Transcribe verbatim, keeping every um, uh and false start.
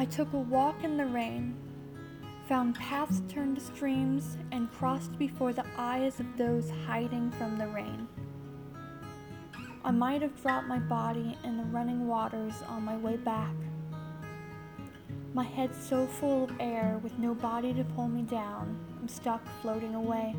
I took a walk in the rain, found paths turned to streams, and crossed before the eyes of those hiding from the rain. I might have dropped my body in the running waters on my way back, my head so full of air with no body to pull me down, I'm stuck floating away.